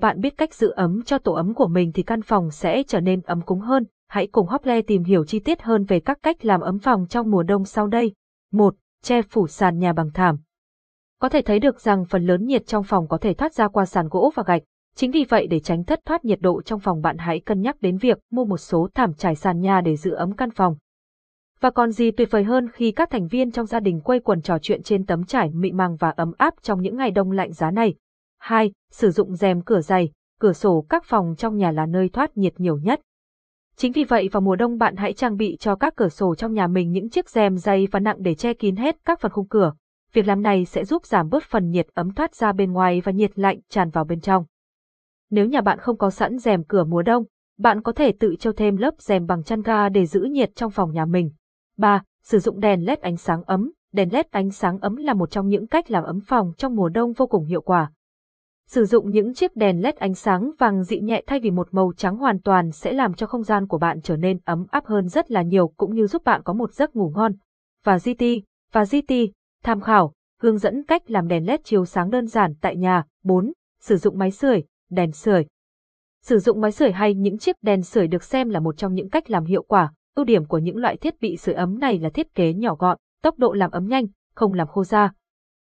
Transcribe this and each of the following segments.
Bạn biết cách giữ ấm cho tổ ấm của mình thì căn phòng sẽ trở nên ấm cúng hơn. Hãy cùng Shopled tìm hiểu chi tiết hơn về các cách làm ấm phòng trong mùa đông sau đây. 1. Che phủ sàn nhà bằng thảm. Có thể thấy được rằng phần lớn nhiệt trong phòng có thể thoát ra qua sàn gỗ và gạch. Chính vì vậy, để tránh thất thoát nhiệt độ trong phòng, bạn hãy cân nhắc đến việc mua một số thảm trải sàn nhà để giữ ấm căn phòng. Và còn gì tuyệt vời hơn khi các thành viên trong gia đình quây quần trò chuyện trên tấm trải mịn màng và ấm áp trong những ngày đông lạnh giá này. 2. Sử dụng rèm cửa dày, cửa sổ. Các phòng trong nhà là nơi thoát nhiệt nhiều nhất. Chính vì vậy, vào mùa đông, bạn hãy trang bị cho các cửa sổ trong nhà mình những chiếc rèm dày và nặng để che kín hết các phần khung cửa. Việc làm này sẽ giúp giảm bớt phần nhiệt ấm thoát ra bên ngoài và nhiệt lạnh tràn vào bên trong. Nếu nhà bạn không có sẵn rèm cửa mùa đông, bạn có thể tự treo thêm lớp rèm bằng chăn ga để giữ nhiệt trong phòng nhà mình. 3. Sử dụng đèn LED ánh sáng ấm. Đèn LED ánh sáng ấm là một trong những cách làm ấm phòng trong mùa đông vô cùng hiệu quả. Sử dụng những chiếc đèn LED ánh sáng vàng dịu nhẹ thay vì một màu trắng hoàn toàn sẽ làm cho không gian của bạn trở nên ấm áp hơn rất là nhiều, cũng như giúp bạn có một giấc ngủ ngon. Và GT, tham khảo, hướng dẫn cách làm đèn LED chiếu sáng đơn giản tại nhà. 4. Sử dụng máy sưởi, đèn sưởi. Sử dụng máy sưởi hay những chiếc đèn sưởi được xem là một trong những cách làm hiệu quả. Ưu điểm của những loại thiết bị sưởi ấm này là thiết kế nhỏ gọn, tốc độ làm ấm nhanh, không làm khô da.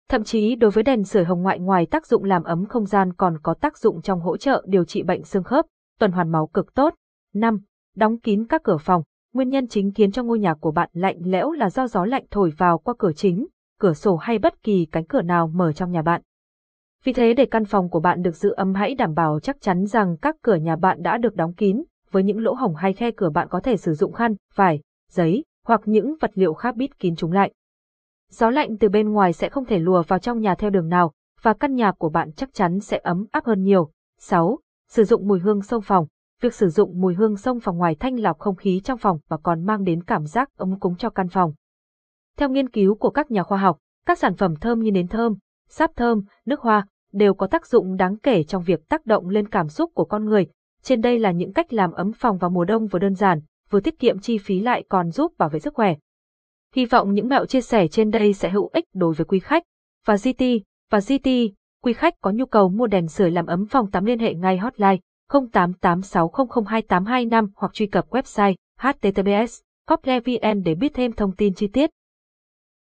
Thậm chí đối với đèn sưởi hồng ngoại, ngoài tác dụng làm ấm không gian còn có tác dụng trong hỗ trợ điều trị bệnh xương khớp, tuần hoàn máu cực tốt. 5. Đóng kín các cửa phòng. Nguyên nhân chính khiến cho ngôi nhà của bạn lạnh lẽo là do gió lạnh thổi vào qua cửa chính, cửa sổ hay bất kỳ cánh cửa nào mở trong nhà bạn. Vì thế, để căn phòng của bạn được giữ ấm, hãy đảm bảo chắc chắn rằng các cửa nhà bạn đã được đóng kín. Với những lỗ hổng hay khe cửa, bạn có thể sử dụng khăn, vải, giấy hoặc những vật liệu khác bịt kín chúng lại. Gió lạnh từ bên ngoài sẽ không thể lùa vào trong nhà theo đường nào, và căn nhà của bạn chắc chắn sẽ ấm áp hơn nhiều. 6. Sử dụng mùi hương xông phòng. Việc sử dụng mùi hương xông phòng ngoài thanh lọc không khí trong phòng và còn mang đến cảm giác ấm cúng cho căn phòng. Theo nghiên cứu của các nhà khoa học, các sản phẩm thơm như nến thơm, sáp thơm, nước hoa đều có tác dụng đáng kể trong việc tác động lên cảm xúc của con người. Trên đây là những cách làm ấm phòng vào mùa đông vừa đơn giản, vừa tiết kiệm chi phí lại còn giúp bảo vệ sức khỏe. Hy vọng những mẹo chia sẻ trên đây sẽ hữu ích đối với quý khách. Và GT, quý khách có nhu cầu mua đèn sưởi làm ấm phòng, liên hệ ngay hotline 0886002825 hoặc truy cập website https://shopled.vn để biết thêm thông tin chi tiết.